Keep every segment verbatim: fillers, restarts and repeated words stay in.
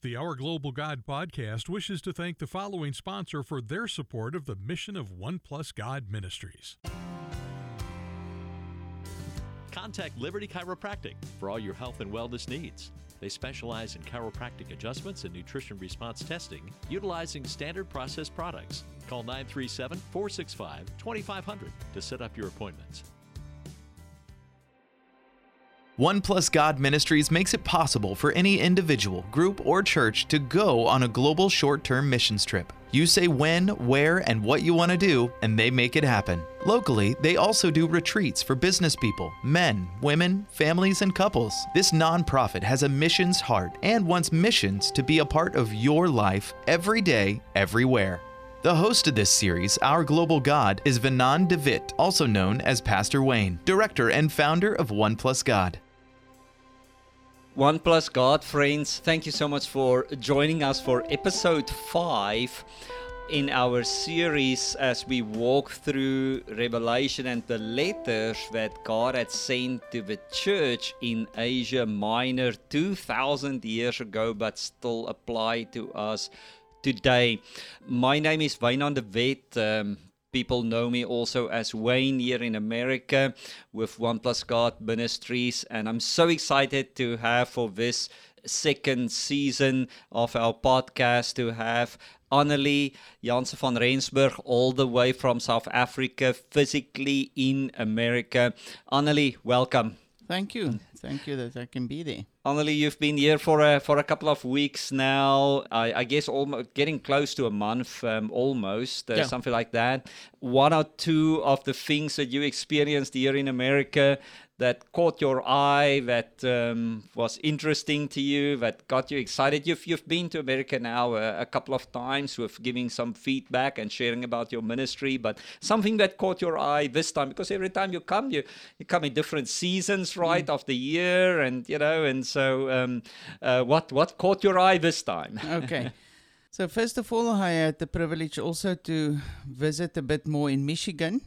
The Our Global God podcast wishes to thank the following sponsor for their support of the mission of One Plus God Ministries. Contact Liberty Chiropractic for all your health and wellness needs. They specialize in chiropractic adjustments and nutrition response testing utilizing standard processed products. Call nine three seven, four six five, two five zero zero to set up your appointments. One Plus God Ministries makes it possible for any individual, group, or church to go on a global short-term missions trip. You say when, where, and what you want to do, and they make it happen. Locally, they also do retreats for business people, men, women, families, and couples. This nonprofit has a missions heart and wants missions to be a part of your life every day, everywhere. The host of this series, Our Global God, is Vinan Devitt, also known as Pastor Wayne, director and founder of One Plus God. One Plus God, friends, thank you so much for joining us for episode five in our series as we walk through Revelation and the letters that God had sent to the church in Asia Minor two thousand years ago, but still apply to us today. My name is Wayne Andewet. Um, People know me also as Wayne here in America with One Plus God Ministries, and I'm so excited to have for this second season of our podcast to have Annelie Janssen van Rensburg all the way from South Africa, physically in America. Annelie, welcome. Thank you. Thank you that I can be there. Annelie, you've been here for a, for a couple of weeks now. I, I guess almost getting close to a month, um, almost, uh, yeah. something like that. One or two of the things that you experienced here in America that caught your eye, that um, was interesting to you, that got you excited. You've, you've been to America now a, a couple of times with giving some feedback and sharing about your ministry, but something that caught your eye this time, because every time you come, you, you come in different seasons, right, mm. of the year, and, you know, and so um, uh, what, what caught your eye this time? Okay. So first of all, I had the privilege also to visit a bit more in Michigan.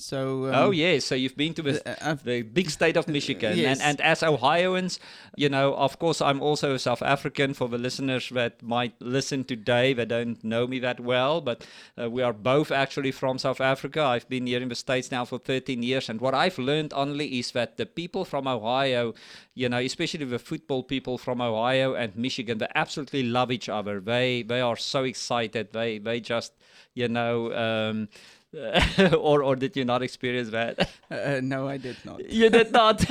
So um, oh yes, yeah. so you've been to the, uh, the big state of Michigan, uh, yes. and, and as Ohioans, you know, of course, I'm also a South African. For the listeners that might listen today, they don't know me that well, but uh, we are both actually from South Africa. I've been here in the States now for thirteen years, and what I've learned only is that the people from Ohio, you know, especially the football people from Ohio and Michigan, they absolutely love each other. They they are so excited. They they just, you know. Um, or or did you not experience that? Uh, no, I did not. You did not?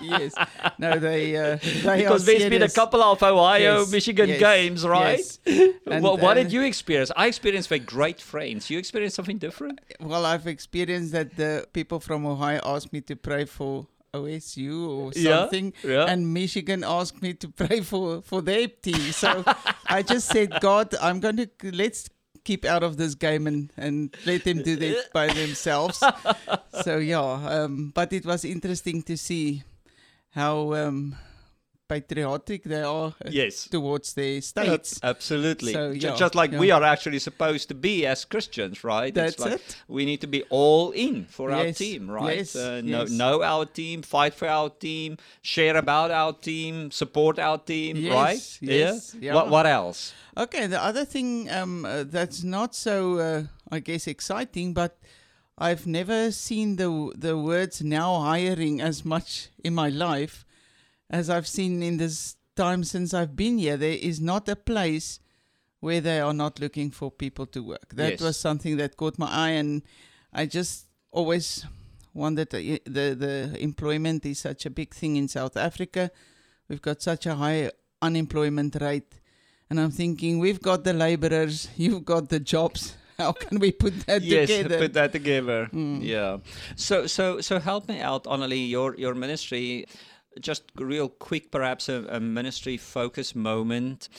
Yes. No, they, uh, they because there's serious. Been a couple of Ohio, yes, Michigan yes, games, right? Yes. And, well, uh, what did you experience? I experienced with great friends. You experienced something different? Well, I've experienced that the people from Ohio asked me to pray for O S U or something, yeah, yeah. and Michigan asked me to pray for, for their team. So I just said, God, I'm going to, let's keep out of this game and, and let them do that by themselves. So, yeah. Um, but it was interesting to see how um, patriotic they are yes. towards their states. Uh, absolutely. So, yeah, just like yeah. we are actually supposed to be as Christians, right? That's it's like it. We need to be all in for yes. our team, right? Yes. Uh, know, yes. know our team, fight for our team, share about our team, support our team, yes. right? Yes. Yeah. Yeah. What, what else? Okay, the other thing um, uh, that's not so, uh, I guess, exciting, but I've never seen the the words now hiring as much in my life as I've seen in this time since I've been here. There is not a place where they are not looking for people to work. That yes. was something that caught my eye, and I just always wondered, the, the, the employment is such a big thing in South Africa. We've got such a high unemployment rate. And I'm thinking, we've got the laborers, you've got the jobs. How can we put that yes, together? Yes, put that together. Mm. Yeah. So, so, so help me out, Annelie. Your your ministry, just real quick, perhaps a, a ministry focus moment.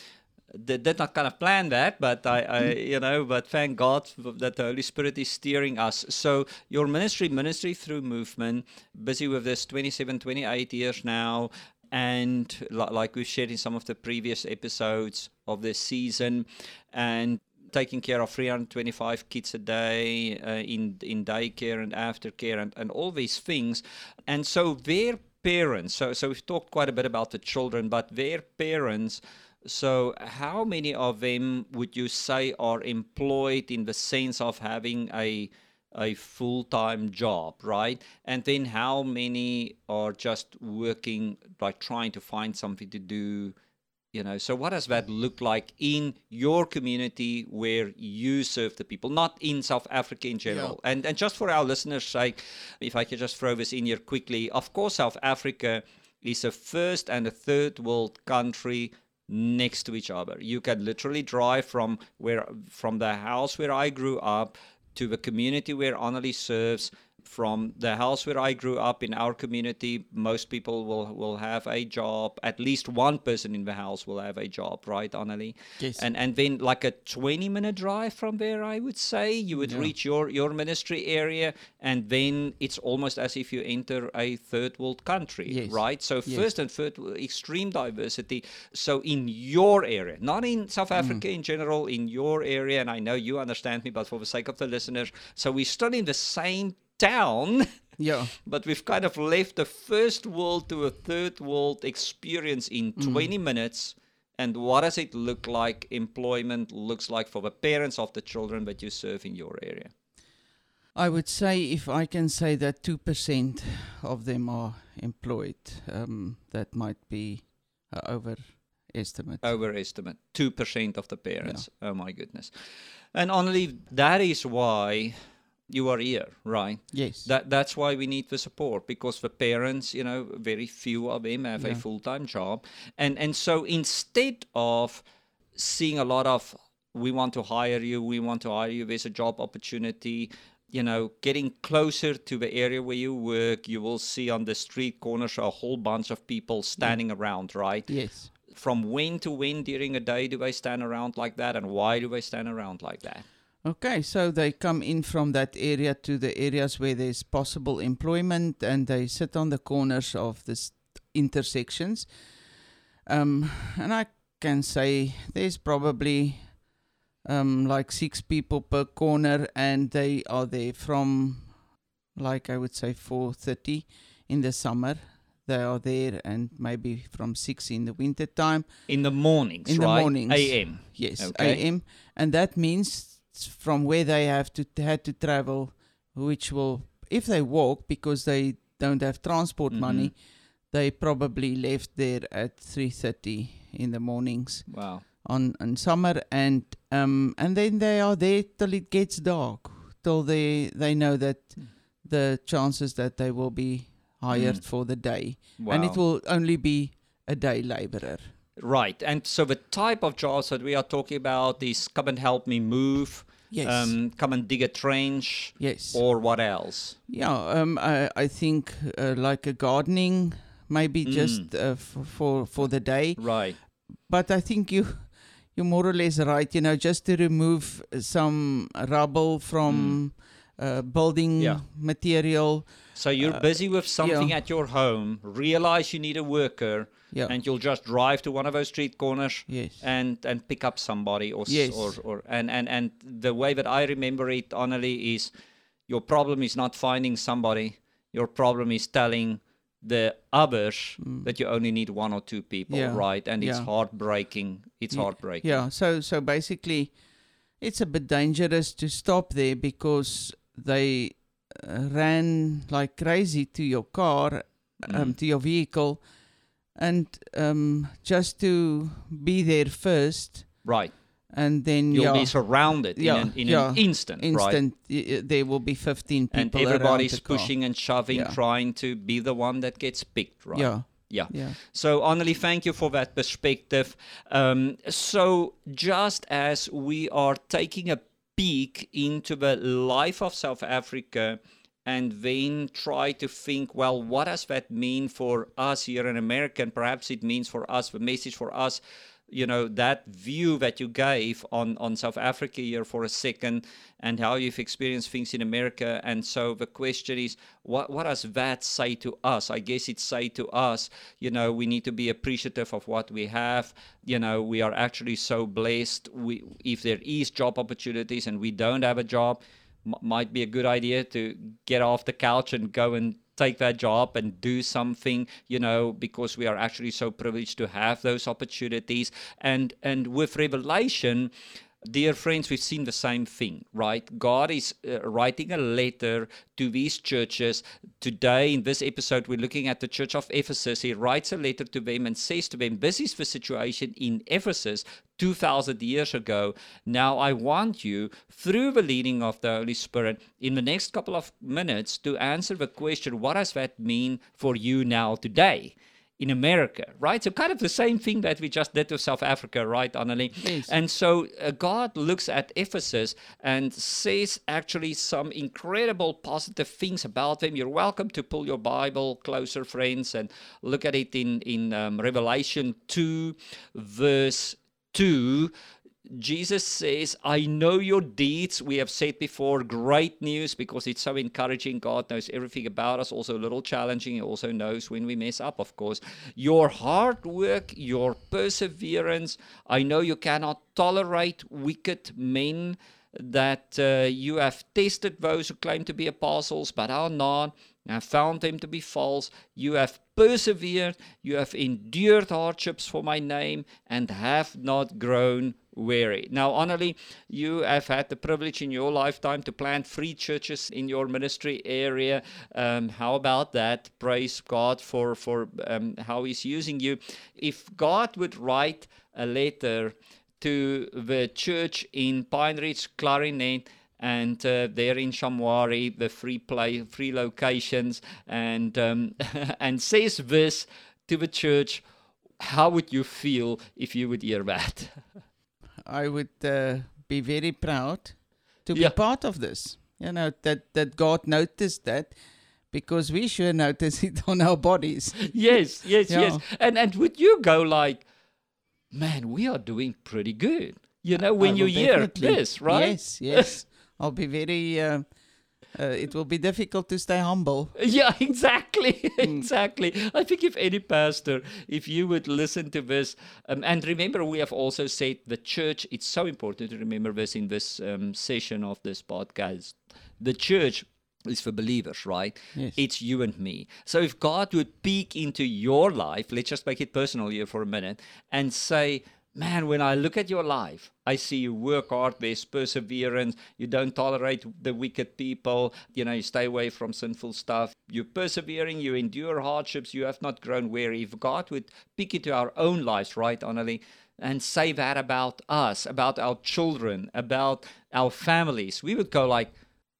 Did, did not kind of plan that, but I, I, you know, but thank God that the Holy Spirit is steering us. So your ministry, Ministry Through Movement, busy with this twenty-seven, twenty-eight years now. And like we've shared in some of the previous episodes of this season, and taking care of three hundred twenty-five kids a day uh, in, in daycare and aftercare and, and all these things. And so their parents, so, so we've talked quite a bit about the children, but their parents So how many of them would you say are employed in the sense of having a a full-time job, right? And then how many are just working, like trying to find something to do, you know? So what does that look like in your community where you serve the people, not in South Africa in general? Yeah. And and just for our listeners' sake, if I could just throw this in here quickly, of course, South Africa is a first and a third world country next to each other. You can literally drive from where from the house where I grew up to the community where Annelie serves. From the house where I grew up in our community, most people will, will have a job. At least one person in the house will have a job, right, Annelie? Yes. And and then like a twenty-minute drive from there, I would say, you would yeah. reach your, your ministry area, and then it's almost as if you enter a third world country, yes. right? So yes. first and third, extreme diversity. So in your area, not in South Africa mm. in general, in your area, and I know you understand me, but for the sake of the listeners, so we're still in the same town, yeah, but we've kind of left the first world to a third world experience in mm. twenty minutes. And what does it look like, employment looks like for the parents of the children that you serve in your area? I would say, if I can say that two percent of them are employed, um, that might be uh, over... Estimate. Overestimate. two percent of the parents. Yeah. Oh my goodness. And Annelie, that is why you are here, right? Yes. That That's why we need the support, because the parents, you know, very few of them have yeah. a full-time job. And, and so instead of seeing a lot of, we want to hire you, we want to hire you, there's a job opportunity, you know, getting closer to the area where you work, you will see on the street corners a whole bunch of people standing yeah. around, right? Yes. From when to when during a day do they stand around like that, and why do they stand around like that? Okay, so they come in from that area to the areas where there's possible employment, and they sit on the corners of the intersections. Um, and I can say there's probably um, like six people per corner, and they are there from, like I would say, four thirty in the summer. They are there, and maybe from six in the winter time. In the mornings, in right? the mornings. A M. Yes, okay. A M. And that means from where they have to had to travel, which will, if they walk, because they don't have transport mm-hmm. money, they probably left there at three thirty in the mornings. Wow. On, on summer, and um, and then they are there till it gets dark, till they, they know that mm. the chances that they will be hired mm. for the day. Wow. And it will only be a day laborer. Right. And so the type of jobs that we are talking about is come and help me move, yes. um, come and dig a trench, yes. or what else? Yeah, um, I, I think uh, like a gardening, maybe mm. just uh, f- for, for the day. Right. But I think you, you're more or less right, you know, just to remove some rubble from... Mm. Uh, building yeah. material. So you're uh, busy with something yeah. at your home, realize you need a worker, yeah. and you'll just drive to one of those street corners yes. and, and pick up somebody. Or, yes. or, or and, and, and the way that I remember it, Annelie, is your problem is not finding somebody. Your problem is telling the others mm. that you only need one or two people, yeah. right? And yeah. it's heartbreaking. It's yeah. heartbreaking. Yeah, so so basically it's a bit dangerous to stop there, because they uh, ran like crazy to your car, um, mm. to your vehicle, and um, just to be there first. Right. And then you'll yeah, be surrounded yeah, in, an, in yeah, an instant, instant right? Y- there will be fifteen people. And everybody's pushing car. and shoving, yeah. trying to be the one that gets picked, right? Yeah. Yeah. yeah. So, Annelie, thank you for that perspective. Um, so, just as we are taking a peek into the life of South Africa and then try to think, well, what does that mean for us here in America? And perhaps it means for us, the message for us, you know, that view that you gave on, on South Africa here for a second, and how you've experienced things in America. And so the question is, what what does that say to us? I guess it say to us, you know, we need to be appreciative of what we have. You know, we are actually so blessed. We, if there is job opportunities and we don't have a job, m- might be a good idea to get off the couch and go and take that job and do something, you know, because we are actually so privileged to have those opportunities. And and with Revelation, dear friends, we've seen the same thing, right? God is uh, writing a letter to these churches. Today, in this episode, we're looking at the church of Ephesus. He writes a letter to them and says to them, this is the situation in Ephesus two thousand years ago. Now, I want you, through the leading of the Holy Spirit, in the next couple of minutes to answer the question, what does that mean for you now today? In America, right? So kind of the same thing that we just did to South Africa, right, Annelie? Yes. And so uh, God looks at Ephesus and says actually some incredible positive things about them. You're welcome to pull your Bible closer, friends, and look at it in, in um, Revelation two, verse two. Jesus says, I know your deeds. We have said before, great news, because it's so encouraging. God knows everything about us, also a little challenging. He also knows when we mess up, of course. Your hard work, your perseverance. I know you cannot tolerate wicked men, that uh, you have tested those who claim to be apostles, but are not, and have found them to be false. You have persevered, you have endured hardships for my name, and have not grown weary. Now, Annelie, you have had the privilege in your lifetime to plant three churches in your ministry area. Um, how about that? Praise God for, for um, how he's using you. If God would write a letter to the church in Pine Ridge, Clarinet, and uh, there in Shamwari, the three, play, three locations, and, um, and says this to the church, how would you feel if you would hear that? I would uh, be very proud to be yeah. part of this. You know, that, that God noticed that, because we sure notice it on our bodies. Yes, yes, yeah. yes. And and would you go like, man, we are doing pretty good, you know, when you hear this, right? Yes, yes. I'll be very... Uh, Uh, it will be difficult to stay humble. Yeah, exactly, mm. exactly. I think if any pastor, if you would listen to this, um, and remember, we have also said the church, it's so important to remember this in this um, session of this podcast. The church is for believers, right? Yes. It's you and me. So if God would peek into your life, let's just make it personal here for a minute, and say, man, when I look at your life, I see you work hard, there's perseverance, you don't tolerate the wicked people, you know, you stay away from sinful stuff, you're persevering, you endure hardships, you have not grown weary. If God would pick into our own lives, right, Annelie, and say that about us, about our children, about our families, we would go like,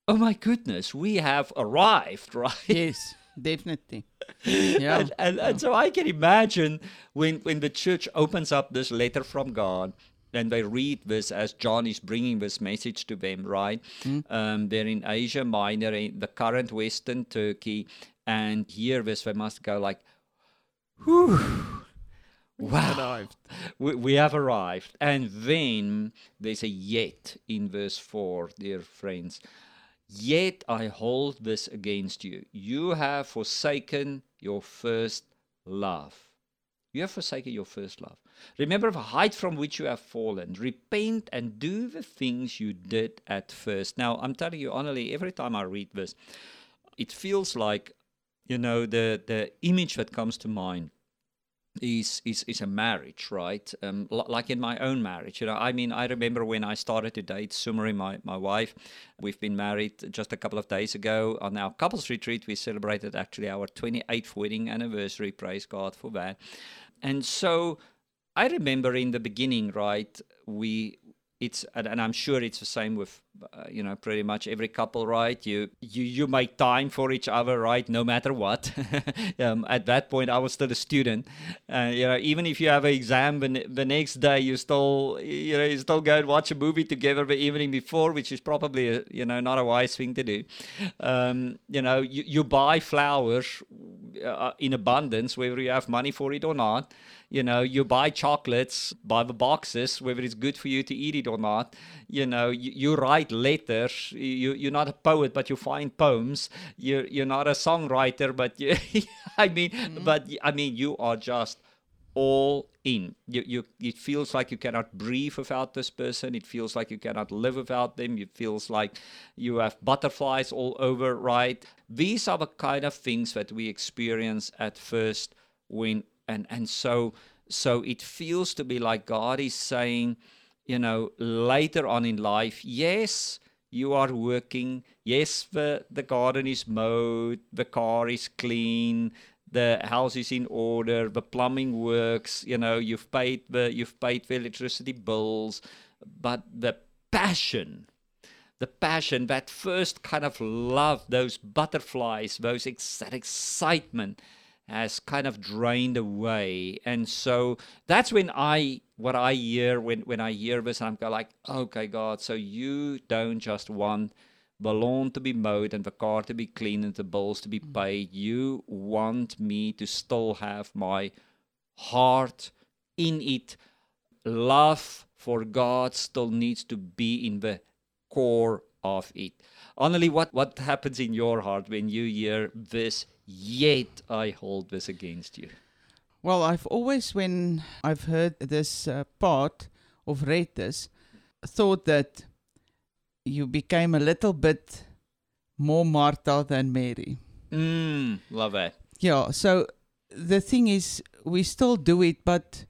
oh my goodness, we have arrived, right? Yes. Definitely. Yeah. and, and, and so I can imagine when, when the church opens up this letter from God, and they read this as John is bringing this message to them, right? Mm. Um, they're in Asia Minor, in the current Western Turkey, and here this they must go like, whew, wow, we, we have arrived. And then there's a yet in verse four, dear friends. Yet I hold this against you. You have forsaken your first love. You have forsaken your first love. Remember the height from which you have fallen. Repent and do the things you did at first. Now, I'm telling you, honestly, every time I read this, it feels like, you know, the, the image that comes to mind is is is a marriage, right? Um, l- like in my own marriage, you know, I mean, I remember when I started to date Sumari, my, my wife, we've been married just a couple of days ago. On our couples retreat, we celebrated actually our twenty-eighth wedding anniversary. Praise God for that. And so I remember in the beginning, right, we... It's and I'm sure it's the same with uh, you know, pretty much every couple, right? You you you make time for each other, right? No matter what. um, at that point, I was still a student. Uh, you know, even if you have an exam the, the next day, you still you know you still go and watch a movie together the evening before, which is probably a, you know not a wise thing to do. Um, you know, you, you buy flowers uh, in abundance, whether you have money for it or not. You know, you buy chocolates by the boxes, whether it's good for you to eat it or not. You know, you, you write letters. You, you're not a poet, but you find poems. You're, you're not a songwriter, but you, I mean, mm-hmm. but I mean, you are just all in. You, you, it feels like you cannot breathe without this person. It feels like you cannot live without them. It feels like you have butterflies all over, right? These are the kind of things that we experience at first when, and, and so, so it feels to be like God is saying, you know, later on in life, yes, you are working. Yes, the, the garden is mowed, the car is clean, the house is in order, the plumbing works, you know, you've paid the you've paid the electricity bills, but the passion, the passion, that first kind of love, those butterflies, those ex- that excitement has kind of drained away. And so that's when I, what I hear, when, when I hear this, I'm kind of like, okay, God, so you don't just want the lawn to be mowed and the car to be cleaned and the bills to be paid. You want me to still have my heart in it. Love for God still needs to be in the core of it. Annelie, what, what happens in your heart when you hear this, yet I hold this against you? Well, I've always, when I've heard this uh, part or read this, thought that you became a little bit more Martha than Mary. Mm, love it. Yeah, so the thing is, we still do it, but...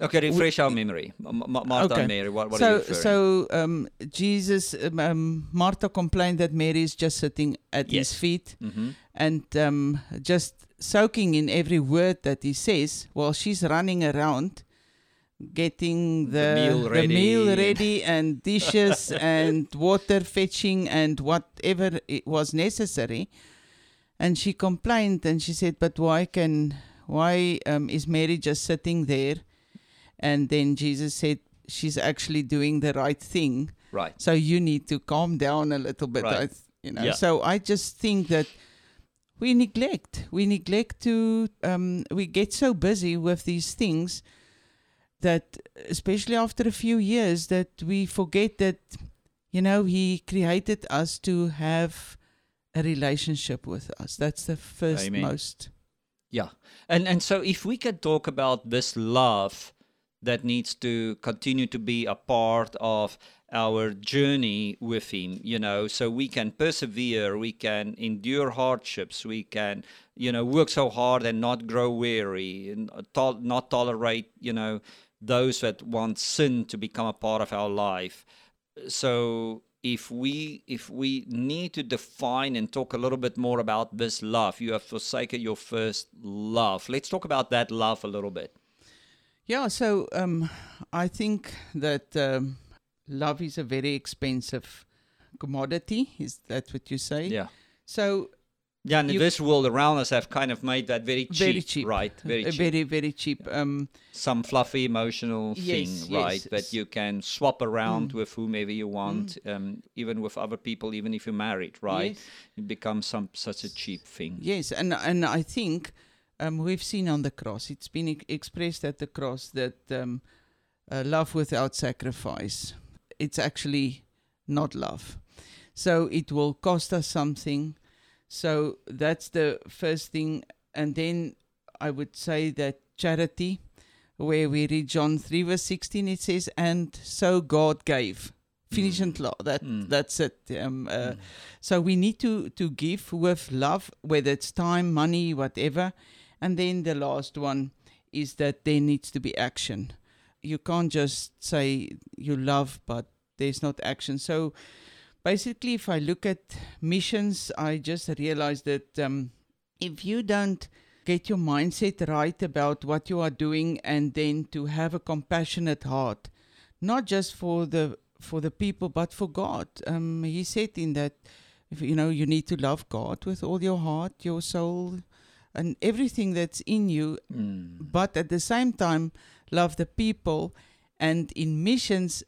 Okay, refresh we, our memory. M- Martha okay. and Mary, what, what so, are you referring? So um, Jesus, um, Martha complained that Mary is just sitting at yes. his feet mm-hmm. and um, just soaking in every word that he says while she's running around, getting the, the, meal, ready. the meal ready and dishes and water fetching and whatever it was necessary. And she complained and she said, but why can why um, is Mary just sitting there? And then Jesus said, she's actually doing the right thing. Right. So you need to calm down a little bit. Right. I, you know. Yeah. So I just think that we neglect. We neglect to, um, we get so busy with these things that, especially after a few years, that we forget that, you know, he created us to have a relationship with us. That's the first Amen. most. Yeah. And and so if we can talk about this love that needs to continue to be a part of our journey with him, you know, so we can persevere, we can endure hardships, we can, you know, work so hard and not grow weary, and to- not tolerate, you know, those that want sin to become a part of our life. So if we if we need to define and talk a little bit more about this love, you have forsaken your first love. Let's talk about that love a little bit. Yeah, so um, I think that um, love is a very expensive commodity. Is that what you say? Yeah. So yeah, and this world around us have kind of made that very cheap, very cheap. right? Very cheap. Very, very cheap. Um, Some fluffy emotional yes, thing, yes. right? That you can swap around mm. with whomever you want, mm. um, even with other people, even if you're married, right? Yes. It becomes some such a cheap thing. Yes, and and I think... Um, we've seen on the cross, it's been e- expressed at the cross that um, uh, love without sacrifice, it's actually not love. So it will cost us something. So that's the first thing. And then I would say that charity, where we read John three verse sixteen, it says, and so God gave. Finish mm. and love. That, mm. That's it. Um, uh, mm. So we need to, to give with love, whether it's time, money, whatever. And then the last one is that there needs to be action. You can't just say you love, but there's not action. So basically, if I look at missions, I just realized that um, if you don't get your mindset right about what you are doing, and then to have a compassionate heart, not just for the for the people, but for God. Um, he said in that, you know, you need to love God with all your heart, your soul, and everything that's in you, mm. but at the same time, love the people. And in missions,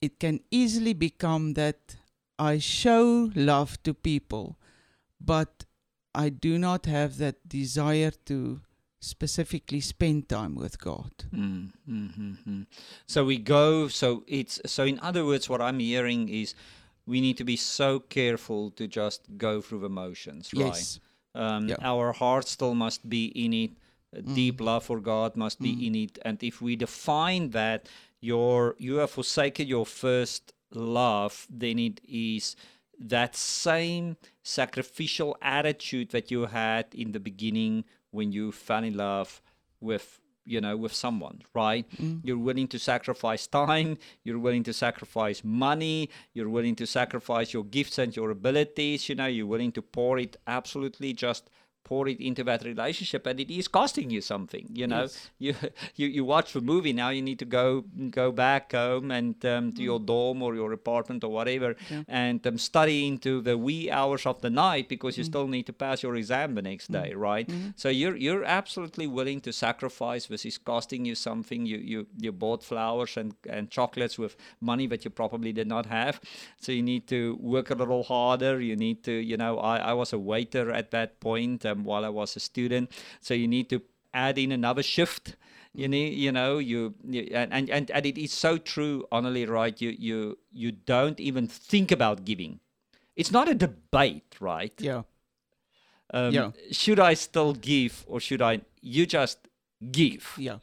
it can easily become that I show love to people, but I do not have that desire to specifically spend time with God. Mm, mm, mm, mm. So we go, so it's, so in other words, what I'm hearing is we need to be so careful to just go through the motions, right? Yes. Um, yeah. Our heart still must be in it, Mm. Deep love for God must be mm. in it. And if we define that your you have forsaken your first love, then it is that same sacrificial attitude that you had in the beginning when you fell in love with, you know, with someone, right? Mm. You're willing to sacrifice time, you're willing to sacrifice money, you're willing to sacrifice your gifts and your abilities, you know, you're willing to pour it, absolutely just pour it into that relationship, and it is costing you something, you know. Yes. You, you you watch the movie, now you need to go go back home and um, to mm. your dorm or your apartment or whatever, yeah. and um, study into the wee hours of the night because you mm. still need to pass your exam the next mm. day, right? Mm. So you're you're absolutely willing to sacrifice. This is costing you something. You you you bought flowers and, and chocolates with money that you probably did not have, so you need to work a little harder. You need to, you know, I, I was a waiter at that point, Um, while I was a student, so you need to add in another shift. You need, you know, you, you and, and and it is so true, Annelie, right? You you you don't even think about giving. It's not a debate, right? Yeah. Um, yeah. Should I still give or should I? You just give. Yeah.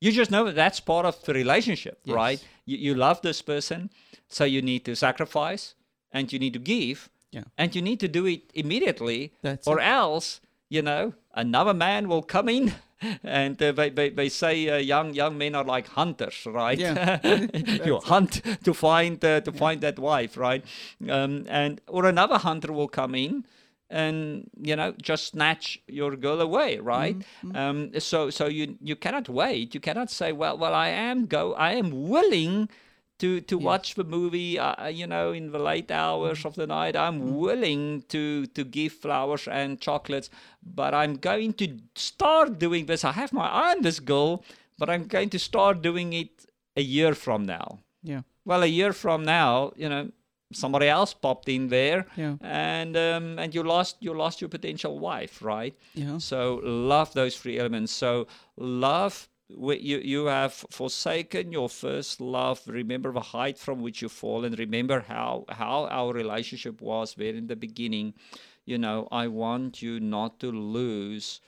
You just know that that's part of the relationship, yes. right? You you love this person, so you need to sacrifice and you need to give. Yeah. And you need to do it immediately, That's or it. else, you know, another man will come in. And uh, they, they, they say uh, young young men are like hunters, right? Yeah. You hunt to find uh, to yeah. find that wife, right? Um, and or another hunter will come in and, you know, just snatch your girl away, right? Mm-hmm. Um, so so you you cannot wait. You cannot say, well, well, I am go, I am willing. To, to yes. watch the movie, uh, you know, in the late hours mm. of the night. I'm mm. willing to, to give flowers and chocolates, but I'm going to start doing this. I have my eye on this goal, but I'm going to start doing it a year from now. Yeah. Well, a year from now, you know, somebody else popped in there, yeah. and um, and you lost you lost your potential wife, right? Yeah. So love those three elements. So love. We, you, you have forsaken your first love. Remember the height from which you fall, and remember how, how our relationship was there in the beginning. You know, I want you not to lose,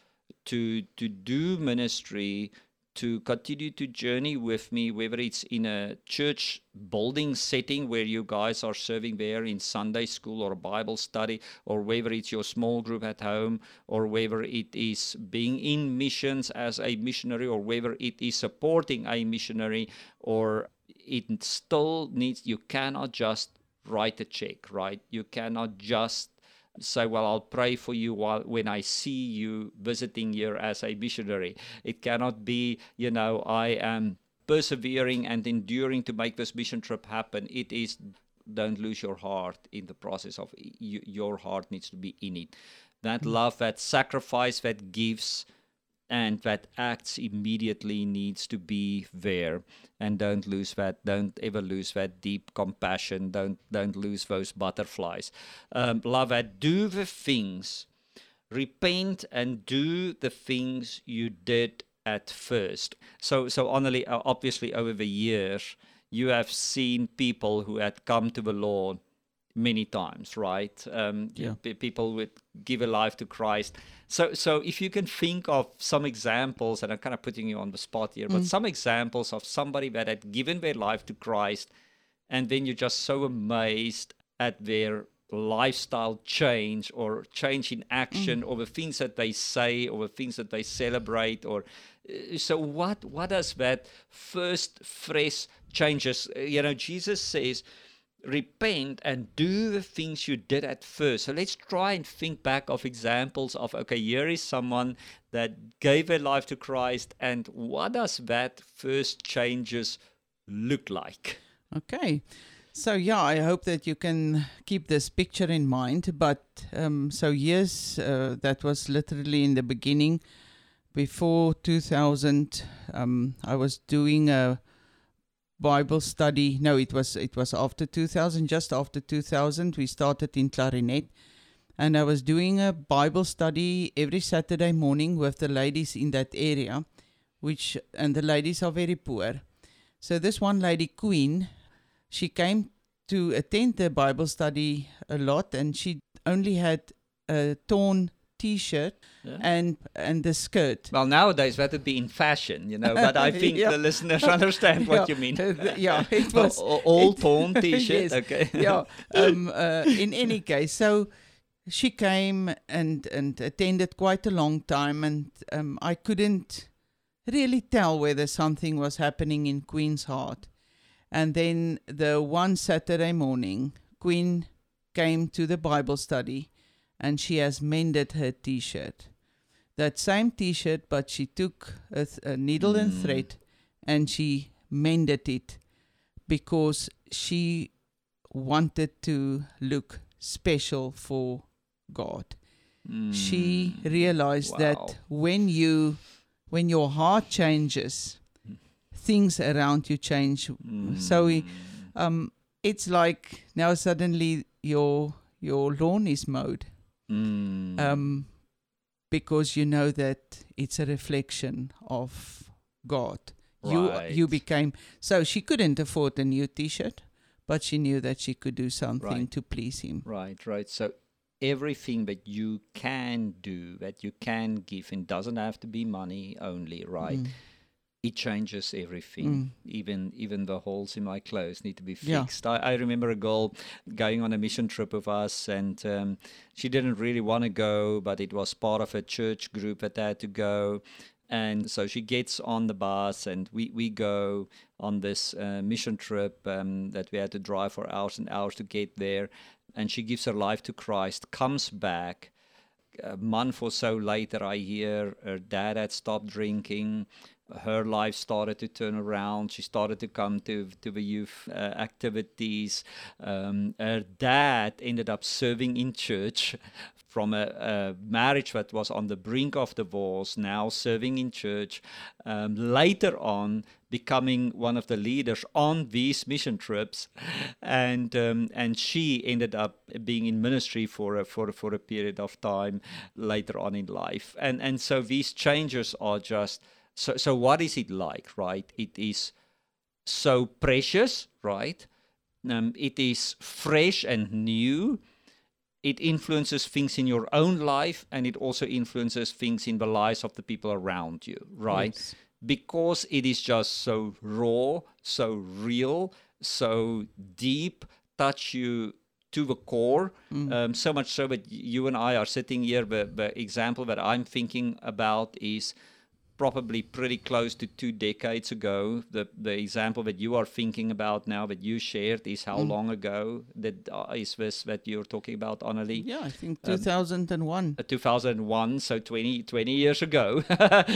to to do ministry, to continue to journey with me, whether it's in a church building setting where you guys are serving there in Sunday school or Bible study, or whether it's your small group at home, or whether it is being in missions as a missionary, or whether it is supporting a missionary, or it still needs, you cannot just write a check, right? You cannot just say, well, I'll pray for you while when I see you visiting here as a missionary. It cannot be, you know, I am persevering and enduring to make this mission trip happen. It is, don't lose your heart in the process of, you, your heart needs to be in it. That mm-hmm. love, that sacrifice, that gives and that acts immediately needs to be there. And don't lose that. Don't ever lose that deep compassion. Don't don't lose those butterflies. Um, love that. Do the things. Repent and do the things you did at first. So, so Annelie, obviously over the years, you have seen people who had come to the Lord many times, right? Um, yeah. p- people would give a life to Christ. So, so if you can think of some examples, and I'm kind of putting you on the spot here, but mm. some examples of somebody that had given their life to Christ, and then you're just so amazed at their lifestyle change or change in action mm. or the things that they say or the things that they celebrate. Or so what, what does that first fresh changes? You know, Jesus says, repent and do the things you did at first. So let's try and think back of examples of, okay, here is someone that gave their life to Christ, and what does that first changes look like? Okay. So, yeah, I hope that you can keep this picture in mind. But um, so, yes, uh, that was literally in the beginning. Before two thousand, um, I was doing a Bible study. No, it was it was after two thousand, just after two thousand. We started in Clarinet, and I was doing a Bible study every Saturday morning with the ladies in that area, which, and the ladies are very poor. So this one lady, Queen, she came to attend the Bible study a lot, and she only had a torn t-shirt yeah. and and the skirt. Well, nowadays that would be in fashion, you know, but I think yeah. the listeners understand what yeah. you mean. Uh, yeah, it was... All torn t-shirt, yes. okay. yeah, um, uh, in any case, so she came and, and attended quite a long time, and um, I couldn't really tell whether something was happening in Queen's heart. And then the one Saturday morning, Queen came to the Bible study, and she has mended her t-shirt. That same t-shirt, but she took a, th- a needle mm. and thread, and she mended it because she wanted to look special for God. Mm. She realized wow. that when you, when your heart changes, things around you change. Mm. So we, um, it's like now suddenly your your lawn is mowed. Mm. Um, because you know that it's a reflection of God. Right. You you became so she couldn't afford a new t-shirt, but she knew that she could do something right. to please him. Right, right. So everything that you can do, that you can give, and doesn't have to be money only, right? Mm. It changes everything. Mm. Even even the holes in my clothes need to be fixed. Yeah. I, I remember a girl going on a mission trip with us, and um, she didn't really want to go, but it was part of a church group that had to go. And so she gets on the bus, and we, we go on this uh, mission trip um, that we had to drive for hours and hours to get there. And she gives her life to Christ, comes back. A month or so later, I hear her dad had stopped drinking. Her life started to turn around. She started to come to to the youth uh, activities. Um, her dad ended up serving in church from a, a marriage that was on the brink of divorce, now serving in church. Um, later on, becoming one of the leaders on these mission trips, and um, and she ended up being in ministry for a, for for a period of time later on in life. And and so these changes are just. So so what is it like, right? It is so precious, right? Um, it is fresh and new. It influences things in your own life, and it also influences things in the lives of the people around you, right? Yes. Because it is just so raw, so real, so deep, touch you to the core, mm. um, so much so that you and I are sitting here. The, the example that I'm thinking about is probably pretty close to two decades ago. The the example that you are thinking about now that you shared is how mm. long ago that uh, is this that you're talking about, Annelie? Yeah, I think two thousand one. Um, uh, two thousand one, so twenty, twenty years ago.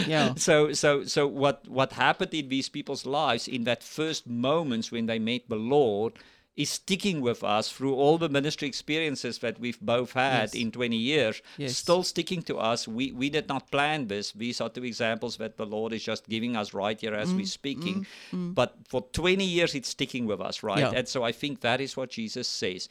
yeah. So so so what, what happened in these people's lives in that first moments when they met the Lord is sticking with us through all the ministry experiences that we've both had yes. in twenty years, yes. still sticking to us. We we did not plan this. These are two examples that the Lord is just giving us right here as mm, we're speaking. Mm, mm. But for twenty years, it's sticking with us, right? Yeah. And so I think that is what Jesus says.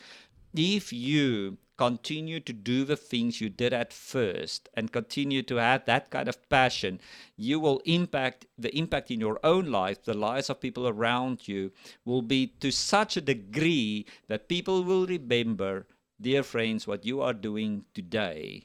If you continue to do the things you did at first and continue to have that kind of passion, you will impact, the impact in your own life, the lives of people around you will be to such a degree that people will remember, dear friends, what you are doing today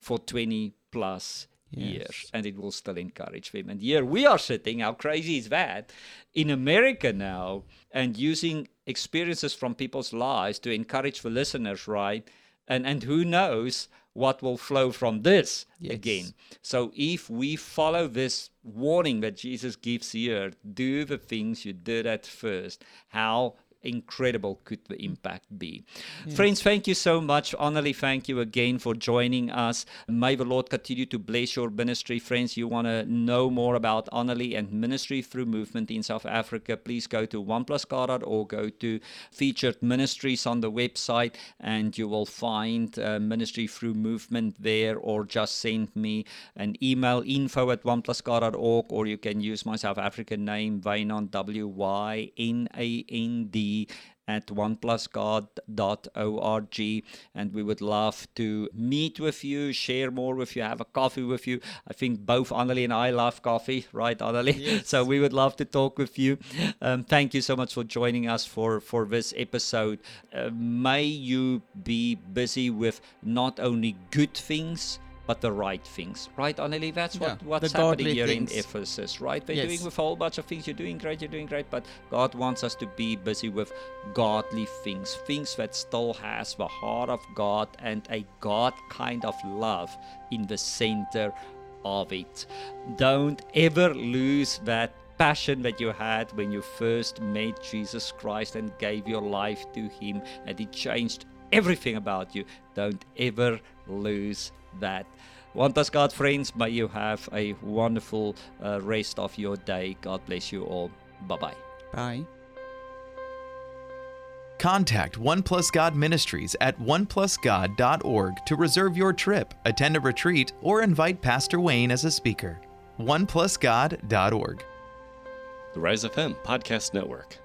for twenty plus yes. years, and it will still encourage them. And here we are sitting, how crazy is that, in America now, and using experiences from people's lives to encourage the listeners, right? And and who knows what will flow from this yes. again. So if we follow this warning that Jesus gives here, do the things you did at first, how incredible could the impact be? Yes. Friends, thank you so much. Annelie, thank you again for joining us. May the Lord continue to bless your ministry. Friends, you want to know more about Annelie and Ministry Through Movement in South Africa, please go to one plus god dot org, go to Featured Ministries on the website, and you will find uh, Ministry Through Movement there, or just send me an email, info at one plus god dot org, or you can use my South African name, Vinan, W Y N A N D, at one plus god dot org, and we would love to meet with you, share more with you, have a coffee with you. I think both Annelie and I love coffee, right, Annelie? Yes. So we would love to talk with you. Um, thank you so much for joining us for, for this episode. Uh, may you be busy with not only good things, but the right things, right, Annelie? That's yeah. what, what's the happening here things. in Ephesus, right? They're yes. doing with a whole bunch of things. You're doing great, you're doing great, but God wants us to be busy with godly things, things that still has the heart of God and a God kind of love in the center of it. Don't ever lose that passion that you had when you first met Jesus Christ and gave your life to Him, and He changed everything about you. Don't ever lose that. One Plus God, friends, may you have a wonderful uh, rest of your day. God bless you all. Bye-bye. Bye. Contact One Plus God Ministries at one plus god dot org to reserve your trip, attend a retreat, or invite Pastor Wayne as a speaker. one plus god dot org. The Rise F M Podcast Network.